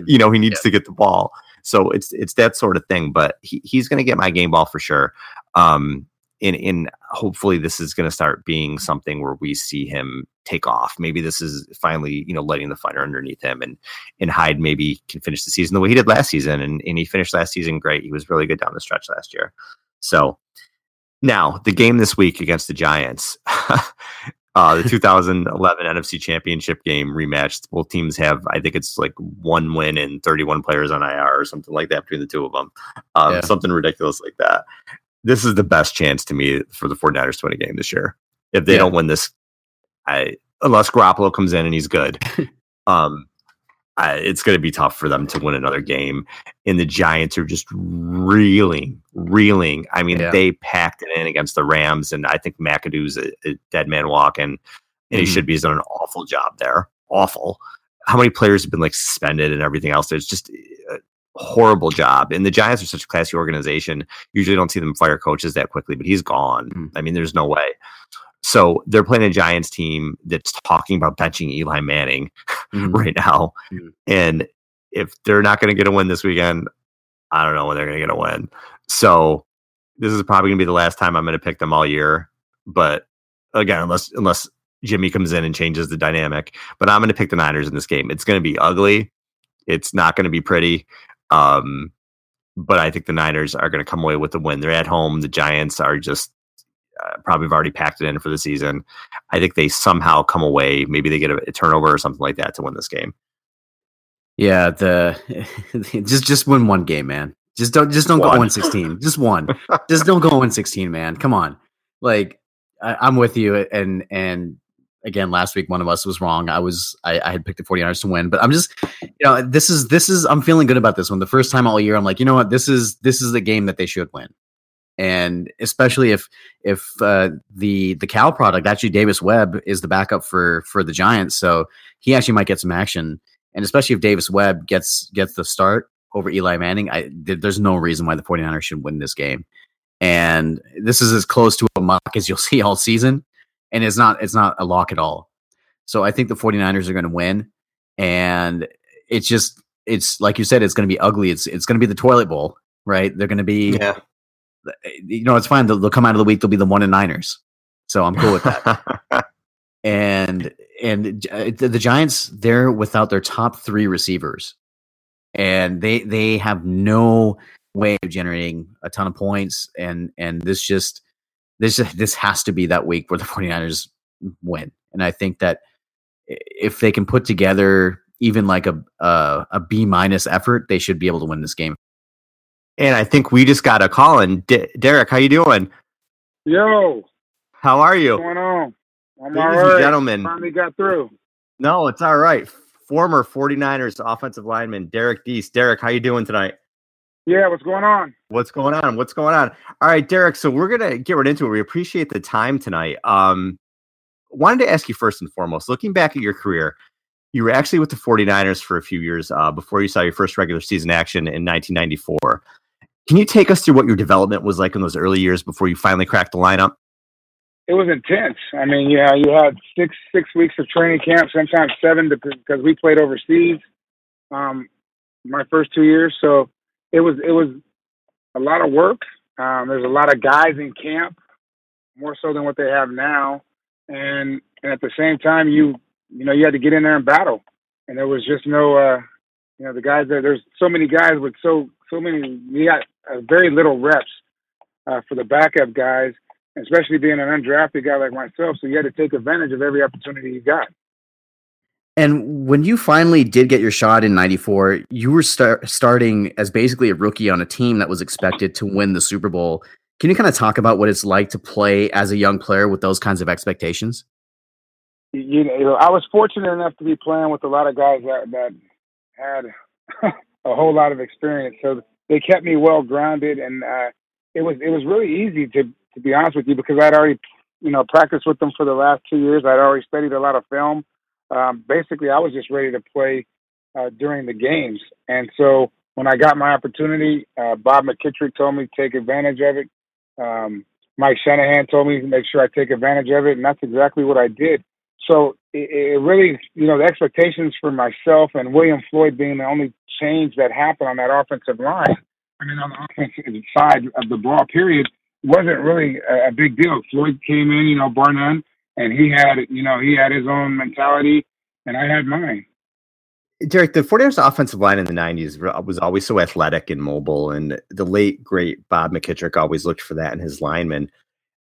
You know, he needs yeah. to get the ball. So it's it's that sort of thing, but he, he's going to get my game ball for sure. Um, and, and hopefully this is going to start being something where we see him take off. Maybe this is finally, you know, letting the fire underneath him, and and Hyde maybe can finish the season the way he did last season. And, and he finished last season great. He was really good down the stretch last year. So now the game this week against the Giants, uh, the two thousand eleven N F C Championship game rematch. Both teams have, I think it's like one win and thirty-one players on I R or something like that between the two of them. Um, yeah. Something ridiculous like that. This is the best chance to me for the 49ers to win a game this year. If they yeah. don't win this, I unless Garoppolo comes in and he's good. um, I, it's going to be tough for them to win another game. And the Giants are just reeling, reeling. I mean, yeah. they packed it in against the Rams, and I think McAdoo's a, a dead man walking, and mm-hmm. he should be. He's done an awful job there. Awful. How many players have been like suspended and everything else? It's just a horrible job. And the Giants are such a classy organization. Usually don't see them fire coaches that quickly, but he's gone. Mm-hmm. I mean, there's no way. So they're playing a Giants team that's talking about benching Eli Manning mm-hmm. right now. Mm-hmm. And if they're not going to get a win this weekend, I don't know when they're going to get a win. So this is probably going to be the last time I'm going to pick them all year. But again, unless, unless Jimmy comes in and changes the dynamic, but I'm going to pick the Niners in this game. It's going to be ugly. It's not going to be pretty. Um, but I think the Niners are going to come away with the win. They're at home. The Giants are just, Uh, probably have already packed it in for the season. I think they somehow come away. Maybe they get a, a turnover or something like that to win this game. Yeah, the just just win one game, man. Just don't just don't one. go oh and sixteen. Just one. Just don't go oh and sixteen, man. Come on. Like I, I'm with you. And and again, last week one of us was wrong. I was I, I had picked the 49ers to win, but I'm just you know this is this is I'm feeling good about this one. The first time all year, I'm like, you know what, this is this is the game that they should win. And especially if if uh, the the Cal product, actually Davis Webb is the backup for for the Giants, so he actually might get some action. And especially if Davis Webb gets gets the start over Eli Manning, I, th- there's no reason why the 49ers should win this game. And this is as close to a mock as you'll see all season, and it's not it's not a lock at all. So I think the 49ers are going to win, and it's just it's like you said, it's going to be ugly. It's it's going to be the toilet bowl, right? They're going to be. Yeah. You know, it's fine. They'll, they'll come out of the week. They'll be the one and Niners. So I'm cool with that. and and uh, the, the Giants, they're without their top three receivers. And they they have no way of generating a ton of points. And and this just this this has to be that week where the 49ers win. And I think that if they can put together even like a a, a B minus effort, they should be able to win this game. And I think we just got a call in. De- Derrick, how you doing? Yo. How are you? What's going on? I'm all right. Ladies and gentlemen. Finally got through. No, it's all right. Former 49ers offensive lineman, Derrick Deese. Derrick, how you doing tonight? Yeah, what's going on? What's going on? What's going on? All right, Derrick, so we're going to get right into it. We appreciate the time tonight. Um, wanted to ask you first and foremost, looking back at your career, you were actually with the 49ers for a few years uh, before you saw your first regular season action in nineteen ninety-four. Can you take us through what your development was like in those early years before you finally cracked the lineup? It was intense. I mean, yeah, you had six six weeks of training camp, sometimes seven, because we played overseas um, my first two years. So it was it was a lot of work. Um, there's a lot of guys in camp, more so than what they have now, and and at the same time, you you know you had to get in there and battle, and there was just no uh, you know the guys there. There's so many guys with so so many. You got Uh, very little reps uh, for the backup guys, especially being an undrafted guy like myself. So you had to take advantage of every opportunity you got. And when you finally did get your shot in ninety-four, you were start- starting as basically a rookie on a team that was expected to win the Super Bowl. Can you kind of talk about what it's like to play as a young player with those kinds of expectations? You know, I was fortunate enough to be playing with a lot of guys that, that had a whole lot of experience. So they kept me well grounded, and uh, it was it was really easy to to be honest with you, because I'd already you know practiced with them for the last two years. I'd already studied a lot of film. Um, basically, I was just ready to play uh, during the games, and so when I got my opportunity, uh, Bob McKittrick told me to take advantage of it. Um, Mike Shanahan told me to make sure I take advantage of it, and that's exactly what I did. So it, it really, you know, the expectations for myself and William Floyd being the only change that happened on that offensive line, I mean, on the offensive side of the ball, period, wasn't really a, a big deal. Floyd came in, you know, bar none, and he had, you know, he had his own mentality, and I had mine. Derrick, the 49ers offensive line in the nineties was always so athletic and mobile, and the late, great Bob McKittrick always looked for that in his linemen.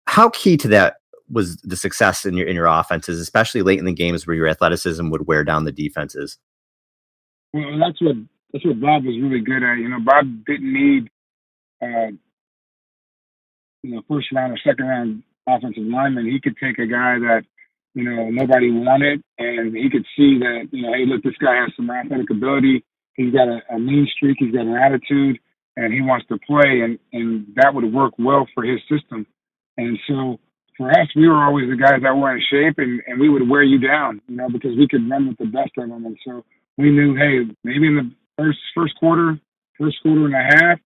How key to that was the success in your in your offenses, especially late in the games where your athleticism would wear down the defenses? Well, that's what that's what Bob was really good at. You know, Bob didn't need uh, you know first round or second round offensive lineman. He could take a guy that you know, nobody wanted. And he could see that, you know, hey, look, this guy has some athletic ability. He's got a, a mean streak. He's got an attitude, and he wants to play. And, and that would work well for his system. And so for us, we were always the guys that were in shape, and, and we would wear you down, you know, because we could run with the best of them. And so we knew, hey, maybe in the first first quarter, first quarter and a half,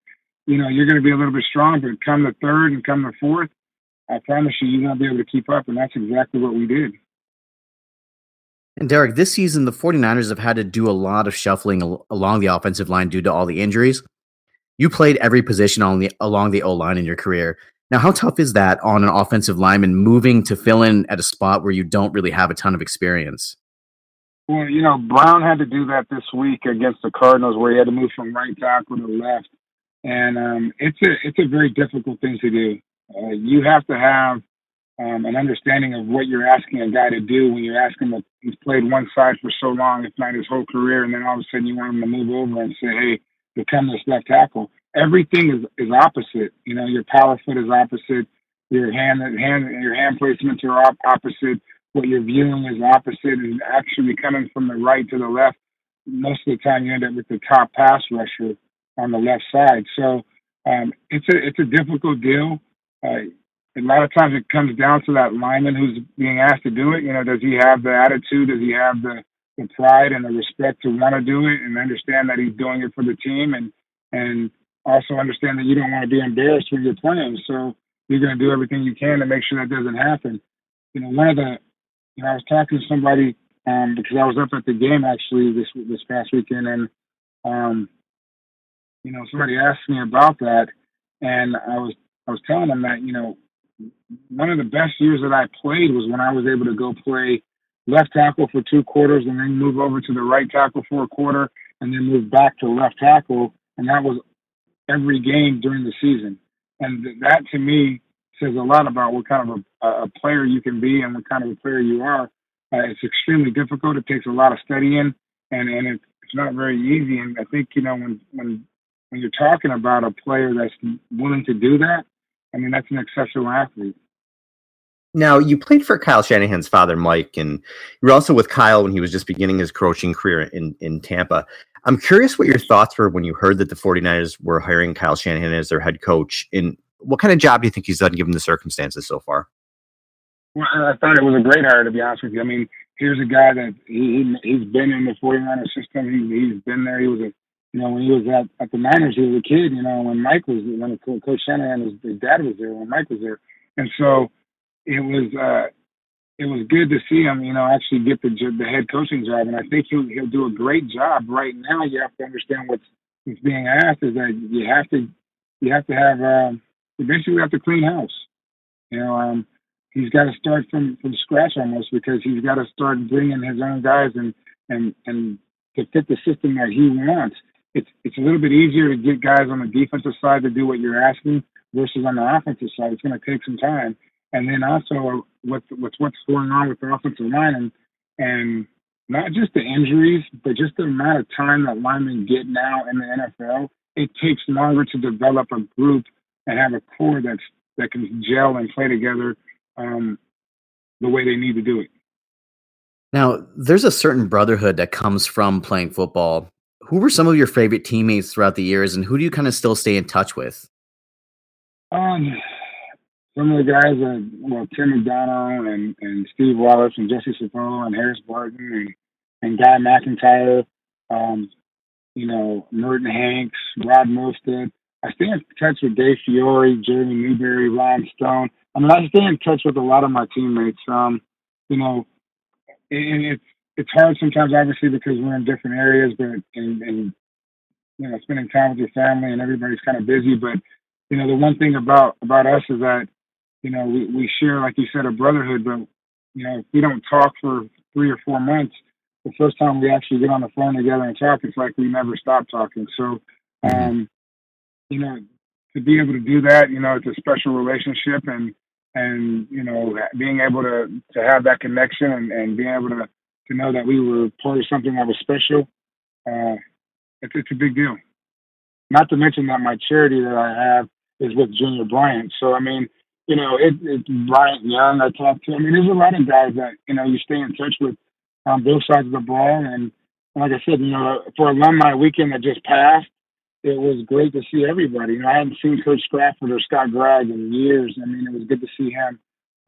you know, you're going to be a little bit strong, but come the third and come the fourth, I promise you, you're going to be able to keep up. And that's exactly what we did. And Derrick, this season, the 49ers have had to do a lot of shuffling along the offensive line due to all the injuries. You played every position on the, along the O-line in your career. Now, how tough is that on an offensive lineman moving to fill in at a spot where you don't really have a ton of experience? Well, you know, Brown had to do that this week against the Cardinals, where he had to move from right tackle to left. And um, it's a it's a very difficult thing to do. Uh, you have to have um, an understanding of what you're asking a guy to do when you're asking him. He's played one side for so long, if not his whole career, and then all of a sudden you want him to move over and say, hey, become this left tackle. Everything is, is opposite. You know, your power foot is opposite. Your hand hand your hand placements are op- opposite. What you're viewing is opposite. And actually coming from the right to the left, most of the time you end up with the top pass rusher on the left side. So um, it's a it's a difficult deal. Uh, a lot of times it comes down to that lineman who's being asked to do it. You know, does he have the attitude? Does he have the, the pride and the respect to want to do it and understand that he's doing it for the team, and and also understand that you don't want to be embarrassed when you're playing. So you're going to do everything you can to make sure that doesn't happen. You know, one of the, you know, I was talking to somebody um, because I was up at the game actually this this past weekend, and um, you know, somebody asked me about that, and I was I was telling them that, you know, one of the best years that I played was when I was able to go play left tackle for two quarters and then move over to the right tackle for a quarter and then move back to left tackle. And that was every game during the season. And that, to me, says a lot about what kind of a, a player you can be and what kind of a player you are. Uh, it's extremely difficult. It takes a lot of studying, and, and it, it's not very easy. And I think, you know, when, when, when you're talking about a player that's willing to do that, I mean, that's an exceptional athlete. Now, you played for Kyle Shanahan's father, Mike, and you were also with Kyle when he was just beginning his coaching career in, in Tampa. I'm curious what your thoughts were when you heard that the 49ers were hiring Kyle Shanahan as their head coach, and what kind of job do you think he's done given the circumstances so far? Well, I thought it was a great hire, to be honest with you. I mean, here's a guy that he, he's been in the 49ers system. He, he's been there. He was a You know, when he was at, at the Niners, he was a kid, you know, when Mike was, when Coach Shanahan, was, his dad was there, when Mike was there. And so it was uh, it was good to see him, you know, actually get the the head coaching job. And I think he'll, he'll do a great job. Right now, you have to understand what's, what's being asked is that you have to you have to have, um, you basically have to clean house. You know, um, he's got to start from, from scratch almost, because he's got to start bringing his own guys and, and, and to fit the system that he wants. It's it's a little bit easier to get guys on the defensive side to do what you're asking versus on the offensive side. It's going to take some time. And then also what's, what's, what's going on with the offensive line, and, and not just the injuries, but just the amount of time that linemen get now in the N F L. It takes longer to develop a group and have a core that's, that can gel and play together um, the way they need to do it. Now, there's a certain brotherhood that comes from playing football. Who were some of your favorite teammates throughout the years, and who do you kind of still stay in touch with? Um, some of the guys are, well, Tim McDonough and, and Steve Wallace and Jesse Sapolu and Harris Barton and, and Guy McIntyre, um, you know, Merton Hanks, Rod Mostad. I stay in touch with Dave Fiore, Jeremy Newberry, Ron Stone. I mean, I stay in touch with a lot of my teammates. Um, you know, and it's, It's hard sometimes, obviously, because we're in different areas, but and, and you know, spending time with your family and everybody's kind of busy. But you know, the one thing about, about us is that, you know, we, we share, like you said, a brotherhood. But you know, if we don't talk for three or four months, the first time we actually get on the phone together and talk, it's like we never stop talking. So, um, you know, to be able to do that, you know, it's a special relationship, and and you know, being able to, to have that connection and, and being able to. to know that we were part of something that was special, uh, it's, it's a big deal. Not to mention that my charity that I have is with Junior Bryant. So, I mean, you know, it, it's Bryant Young I talked to. I mean, there's a lot of guys that, you know, you stay in touch with on both sides of the ball. And like I said, you know, for alumni weekend that just passed, it was great to see everybody. You know, I hadn't seen Coach Scrafford or Scott Gregg in years. I mean, it was good to see him,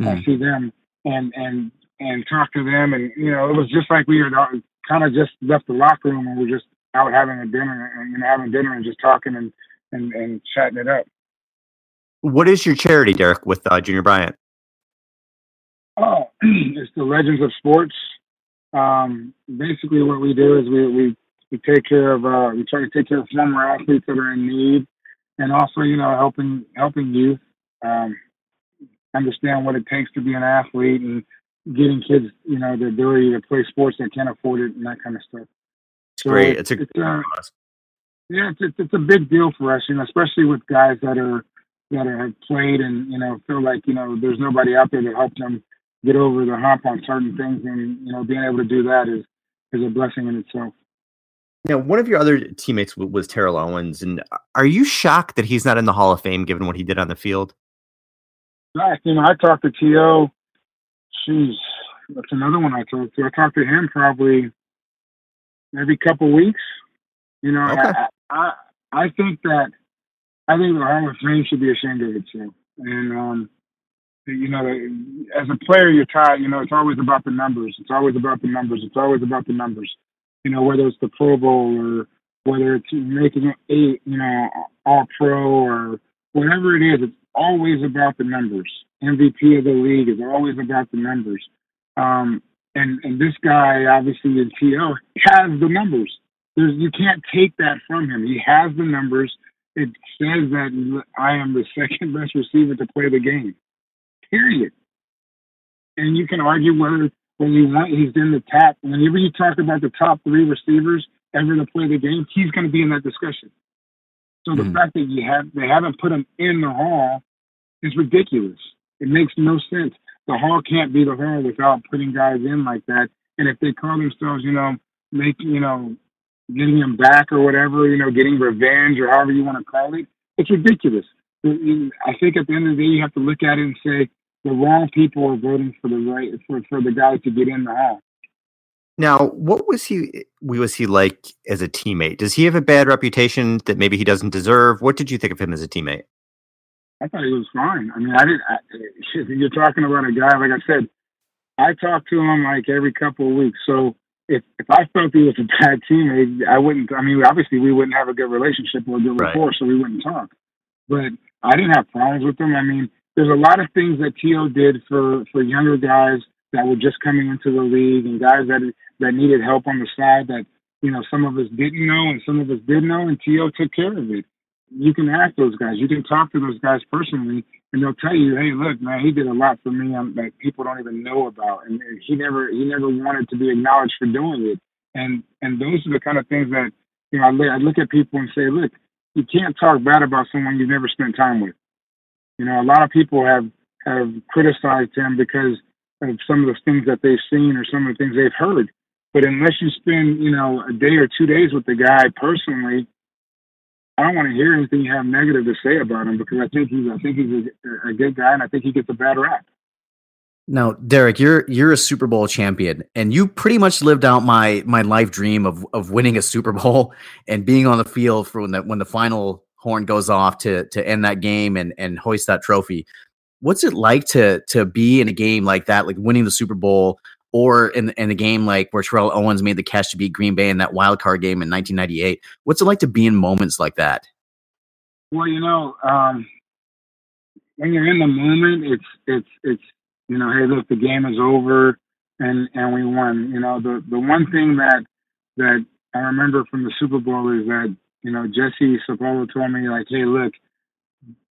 mm. uh, see them, and and and talk to them. And, you know, it was just like we had kind of just left the locker room and we were just out having a dinner and, you know, having dinner and just talking and, and, and chatting it up. What is your charity, Derek, with uh, Junior Bryant? Oh, it's the Legends of Sports. Um, basically, what we do is we, we, we take care of uh, we try to take care of former athletes that are in need, and also, you know, helping helping youth um, understand what it takes to be an athlete and getting kids, you know, the ability to play sports that can't afford it and that kind of stuff. It's so great. It's a it's, uh, yeah, it's, it's it's a big deal for us, you know, especially with guys that are that are, have played and, you know, feel like, you know, there's nobody out there to help them get over the hump on certain things, and, you know, being able to do that is, is a blessing in itself. Now, one of your other teammates was Terrell Owens, and are you shocked that he's not in the Hall of Fame given what he did on the field? Right. You know, I talked to T O Jeez, that's another one I talked to. I talked to him probably every couple weeks. You know, okay. I, I I think that I think the Hall of Fame should be ashamed of itself. And, um, you know, as a player, you're tired. You know, it's always about the numbers. It's always about the numbers. It's always about the numbers. You know, whether it's the Pro Bowl or whether it's making it eight, you know, All-Pro or whatever it is, it's always about the numbers. M V P of the league is always about the numbers. Um, and, and this guy, obviously, in T O, has the numbers. There's, you can't take that from him. He has the numbers. It says that I am the second-best receiver to play the game, period. And you can argue whether when you want, he's in the top. Whenever you talk about the top three receivers ever to play the game, he's going to be in that discussion. So the mm. fact that you have they haven't put him in the Hall is ridiculous. It makes no sense. The Hall can't be the Hall without putting guys in like that. And if they call themselves, you know, make, you know, getting him back or whatever, you know, getting revenge or however you want to call it, it's ridiculous. I think at the end of the day, you have to look at it and say the wrong people are voting for the right for, for the guy to get in the Hall. Now, what was he? What was he like as a teammate? Does he have a bad reputation that maybe he doesn't deserve? What did you think of him as a teammate? I thought he was fine. I mean, I didn't. I, you're talking about a guy. Like I said, I talked to him like every couple of weeks, so. If if I felt he was a bad teammate, I wouldn't. I mean, obviously, we wouldn't have a good relationship or a good rapport, right. So we wouldn't talk. But I didn't have problems with him. I mean, there's a lot of things that T O did for, for younger guys that were just coming into the league and guys that that needed help on the side that, you know, some of us didn't know and some of us did know, and T O took care of it. You can ask those guys. You can talk to those guys personally, and they'll tell you, "Hey, look, man, he did a lot for me that people don't even know about, and he never, he never wanted to be acknowledged for doing it." And and those are the kind of things that, you know, I look at people and say, "Look, you can't talk bad about someone you've never spent time with." You know, a lot of people have have criticized him because of some of the things that they've seen or some of the things they've heard, but unless you spend, you know, a day or two days with the guy personally, I don't want to hear anything you have negative to say about him, because I think he's I think he's a, a good guy, and I think he gets a bad rap. Now, Derek, you're you're a Super Bowl champion, and you pretty much lived out my my life dream of of winning a Super Bowl and being on the field for when the when the final horn goes off to to end that game and and hoist that trophy. What's it like to to be in a game like that, like winning the Super Bowl, or in in a game like where Terrell Owens made the catch to beat Green Bay in that wild card game in nineteen ninety-eight. What's it like to be in moments like that? Well, you know, um, when you're in the moment, it's it's it's you know, hey, look, the game is over, and, and we won. You know, the, the one thing that that I remember from the Super Bowl is that, you know, Jesse Sapolu told me, like, hey, look,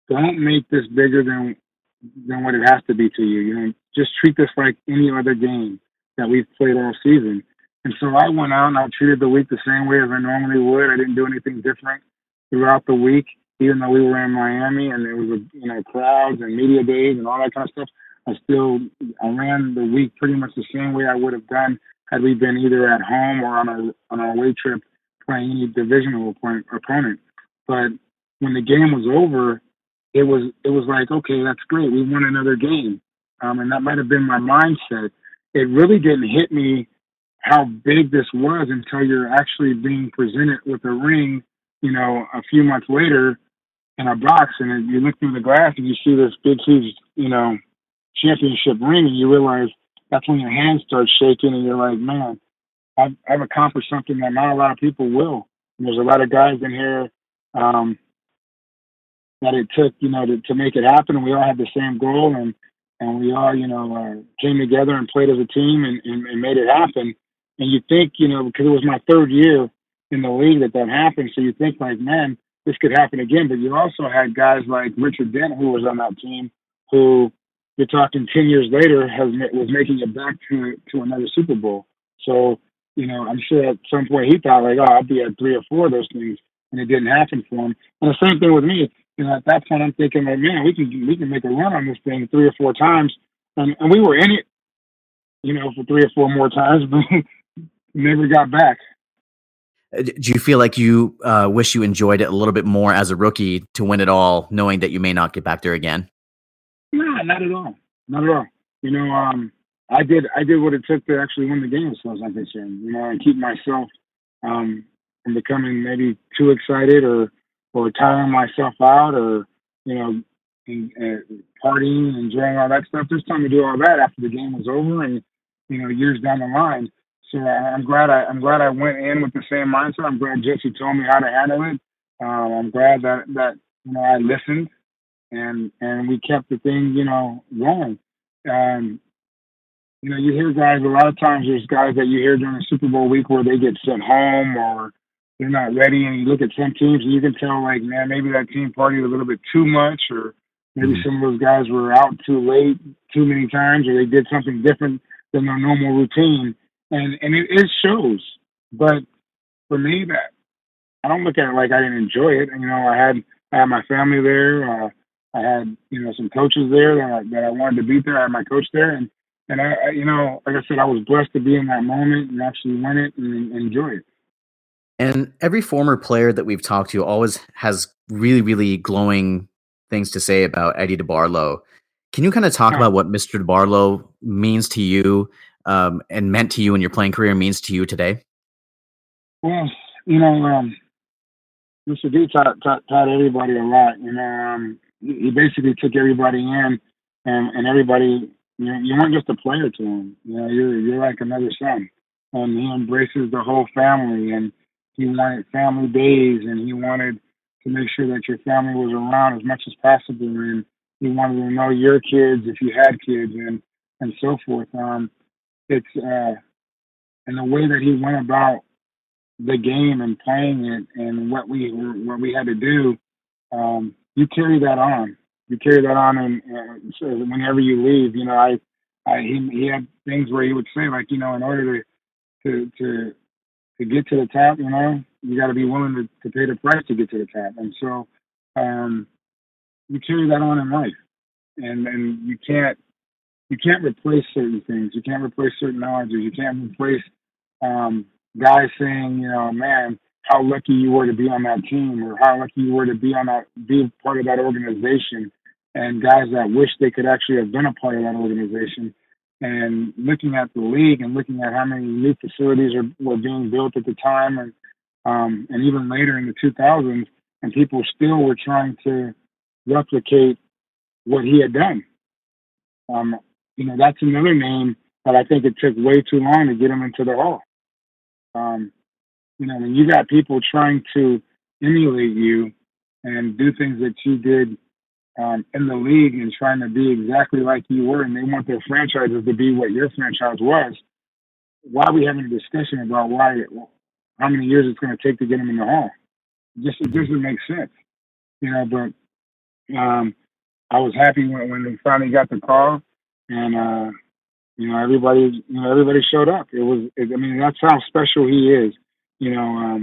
don't make this bigger than than what it has to be to you. You know, just treat this like any other game that we've played all season. And so I went out and I treated the week the same way as I normally would. I didn't do anything different throughout the week, even though we were in Miami and there was, a, you know, crowds and media days and all that kind of stuff. I still, I ran the week pretty much the same way I would have done had we been either at home or on our, on our away trip playing any divisional opponent. But when the game was over, it was it was like, okay, that's great. We won another game. Um, and that might have been my mindset. It really didn't hit me how big this was until you're actually being presented with a ring, you know, a few months later in a box, and you look through the glass and you see this big, huge, you know, championship ring, and you realize that's when your hands start shaking and you're like, man, I've, I've accomplished something that not a lot of people will. And there's a lot of guys in here um, that it took, you know, to, to make it happen, and we all had the same goal, and And we all, you know, uh, came together and played as a team and, and, and made it happen. And you think, you know, because it was my third year in the league that that happened. So you think, like, man, this could happen again. But you also had guys like Richard Dent, who was on that team, who you're talking ten years later has was making it back to, to another Super Bowl. So, you know, I'm sure at some point he thought, like, oh, I'll be at three or four of those things. And it didn't happen for him. And the same thing with me. You know, at that point, I'm thinking, like, man, we can we can make a run on this thing three or four times, and, and we were in it, you know, for three or four more times, but never got back. Do you feel like you uh, wish you enjoyed it a little bit more as a rookie to win it all, knowing that you may not get back there again? No, not at all, not at all. You know, um, I did I did what it took to actually win the game, as far as I'm concerned. You know, and keep myself um, from becoming maybe too excited or. or tiring myself out or, you know, and, uh, partying and enjoying all that stuff. There's time to do all that after the game was over and, you know, years down the line. So I, I'm glad I I'm glad I went in with the same mindset. I'm glad Jesse told me how to handle it. Um, I'm glad that, that, you know, I listened and, and we kept the thing, you know, going. Um, you know, you hear guys, a lot of times there's guys that you hear during the Super Bowl week where they get sent home or they're not ready, and you look at some teams, and you can tell, like, man, maybe that team partied a little bit too much, or maybe mm-hmm. some of those guys were out too late too many times, or they did something different than their normal routine. And and it, it shows. But for me, that I don't look at it like I didn't enjoy it. You know, I had I had my family there. Uh, I had, you know, some coaches there that I, that I wanted to be there. I had my coach there. And, and I, I, you know, like I said, I was blessed to be in that moment and actually win it and, and enjoy it. And every former player that we've talked to always has really, really glowing things to say about Eddie DeBartolo. Can you kind of talk about what Mister DeBartolo means to you um, and meant to you in your playing career, means to you today? Well, you know, um, Mister D taught, taught, taught everybody a lot. You know, um, he basically took everybody in, and, and everybody, you know, you weren't just a player to him. You know, you're, you're like another son. And he embraces the whole family, and he wanted family days, and he wanted to make sure that your family was around as much as possible, and he wanted to know your kids if you had kids, and, and so forth. Um, it's uh, and the way that he went about the game and playing it, and what we what we had to do. Um, you carry that on. You carry that on, and uh, so whenever you leave, you know, I, I he, he had things where he would say, like, you know, in order to to, to to get to the top, you know, you got to be willing to, to pay the price to get to the top. And so um, you carry that on in life, and and you can't you can't replace certain things. You can't replace certain knowledge. You can't replace um, guys saying, you know, man, how lucky you were to be on that team, or how lucky you were to be on that be part of that organization, and guys that wish they could actually have been a part of that organization. And looking at the league and looking at how many new facilities are, were being built at the time, and um, and even later in the two thousands, and people still were trying to replicate what he had done. Um, you know, that's another name that I think it took way too long to get him into the hall. Um, you know, when you got people trying to emulate you and do things that you did Um, in the league and trying to be exactly like you were, and they want their franchises to be what your franchise was, why are we having a discussion about why, how many years it's going to take to get them in the hall? Just, it doesn't make sense. You know, but um, I was happy when, when they finally got the call, and, uh, you know, everybody, you know, everybody showed up. It was, it, I mean, that's how special he is. You know, um,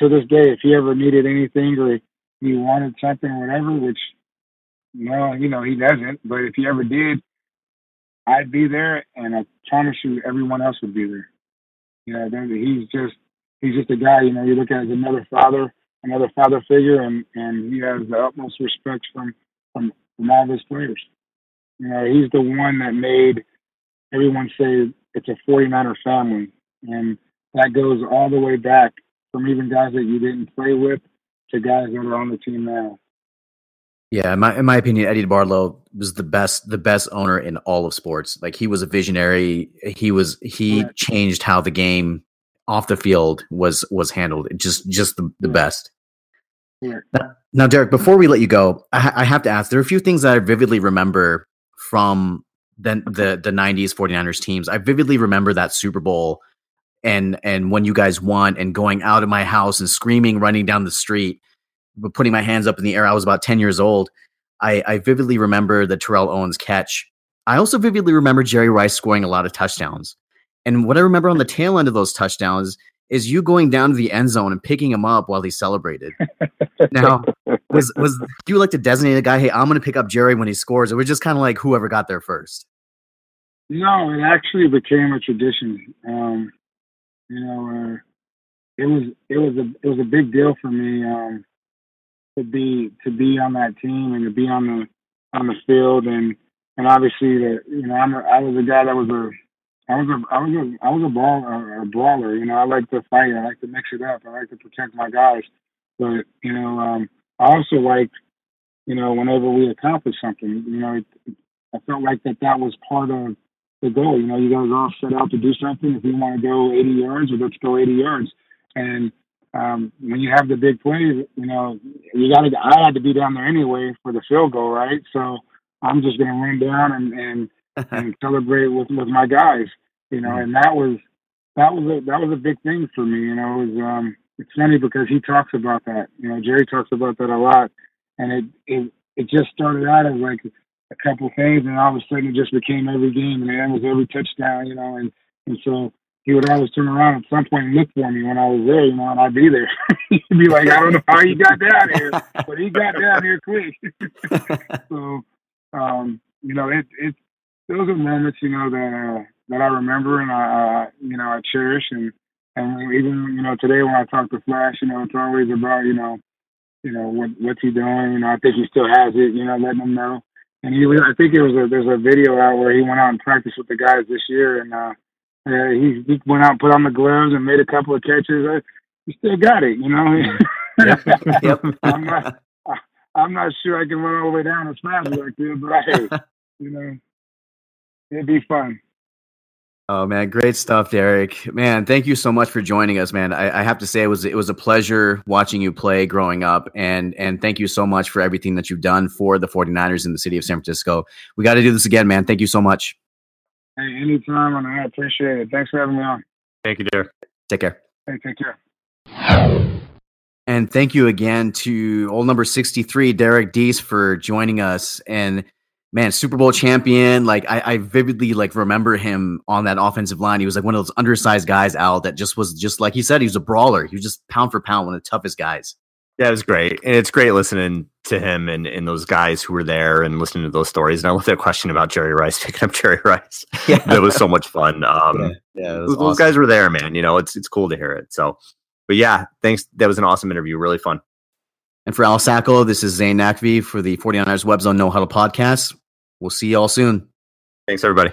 to this day, if he ever needed anything or he wanted something or whatever, which, no, you know, he doesn't. But if he ever did, I'd be there, and I promise you everyone else would be there. You know, he's just he's just a guy, you know, you look at as another father, another father figure, and, and he has the utmost respect from, from from all of his players. You know, he's the one that made everyone say it's a forty-niner family, and that goes all the way back from even guys that you didn't play with to guys that are on the team now. Yeah, in my in my opinion, Eddie DeBartolo was the best the best owner in all of sports. Like, he was a visionary. He was he right. changed how the game off the field was was handled. It just just the, the yeah. best. Yeah. Now, now, Derek, before we let you go, I, I have to ask. There are a few things that I vividly remember from the the the nineties forty-niners teams. I vividly remember that Super Bowl and and when you guys won, and going out of my house and screaming, running down the street, but putting my hands up in the air. I was about ten years old. I, I vividly remember the Terrell Owens catch. I also vividly remember Jerry Rice scoring a lot of touchdowns. And what I remember on the tail end of those touchdowns is you going down to the end zone and picking him up while he celebrated. Now, was was you like to designate a guy, hey, I'm going to pick up Jerry when he scores? It was just kind of like whoever got there first. No, it actually became a tradition. Um, you know, uh, it was it was a it was a big deal for me. Um, to be to be on that team and to be on the on the field, and and obviously that, you know, I'm a, I was a guy that was a I was a I was a I was a, brawl, a, a brawler. You know, I like to fight, I like to mix it up, I like to protect my guys, but you know, um, I also liked, you know, whenever we accomplished something, you know, it, it, I felt like that that was part of the goal. You know, you guys all set out to do something. If you want to go eighty yards, let's go eighty yards, and Um, when you have the big plays, you know, you got to. I had to be down there anyway for the field goal, right? So I'm just going to run down and and, and celebrate with, with my guys, you know. And that was that was a, that was a big thing for me, you know. It was um, it's funny because he talks about that, you know. Jerry talks about that a lot, and it it it just started out as like a couple things, and all of a sudden it just became every game, and it was every touchdown, you know, and and so. He would always turn around at some point and look for me when I was there, you know, and I'd be there. He'd be like, I don't know how you got down here, but he got down here quick. So, um, you know, it, it, those are moments, you know, that, uh, that I remember and I, uh, you know, I cherish. And, and even, you know, today when I talk to Flash, you know, it's always about, you know, you know, what, what's he doing? You know, I think he still has it, you know, letting him know. And he, I think it was a, there's a video out where he went out and practiced with the guys this year. And, uh, Uh, he, he went out and put on the gloves and made a couple of catches. I, he still got it, you know. Yep. Yep. I'm, not, I, I'm not sure I can run all the way down as fast as I could, but hey, you know, it'd be fun. Oh, man, great stuff, Derek. Man, thank you so much for joining us, man. I, I have to say it was it was a pleasure watching you play growing up, and and thank you so much for everything that you've done for the forty-niners in the city of San Francisco. We got to do this again, man. Thank you so much. Hey, anytime, and I appreciate it. Thanks for having me on. Thank you, Derek. Take care. Hey, take care. And thank you again to old number sixty-three, Derrick Deese, for joining us. And man, Super Bowl champion. Like I, I vividly like remember him on that offensive line. He was like one of those undersized guys, Al, that just was just like he said, he was a brawler. He was just pound for pound, one of the toughest guys. Yeah, it was great. And it's great listening to him and, and those guys who were there and listening to those stories. And I love that question about Jerry Rice, picking up Jerry Rice. Yeah. That was so much fun. Um, yeah, yeah, it was those awesome. Guys were there, man. You know, it's it's cool to hear it. So, but yeah, thanks. That was an awesome interview. Really fun. And for Al Sacco, this is Zane Nockby for the forty-niners Web Zone No Huddle Podcast. We'll see you all soon. Thanks, everybody.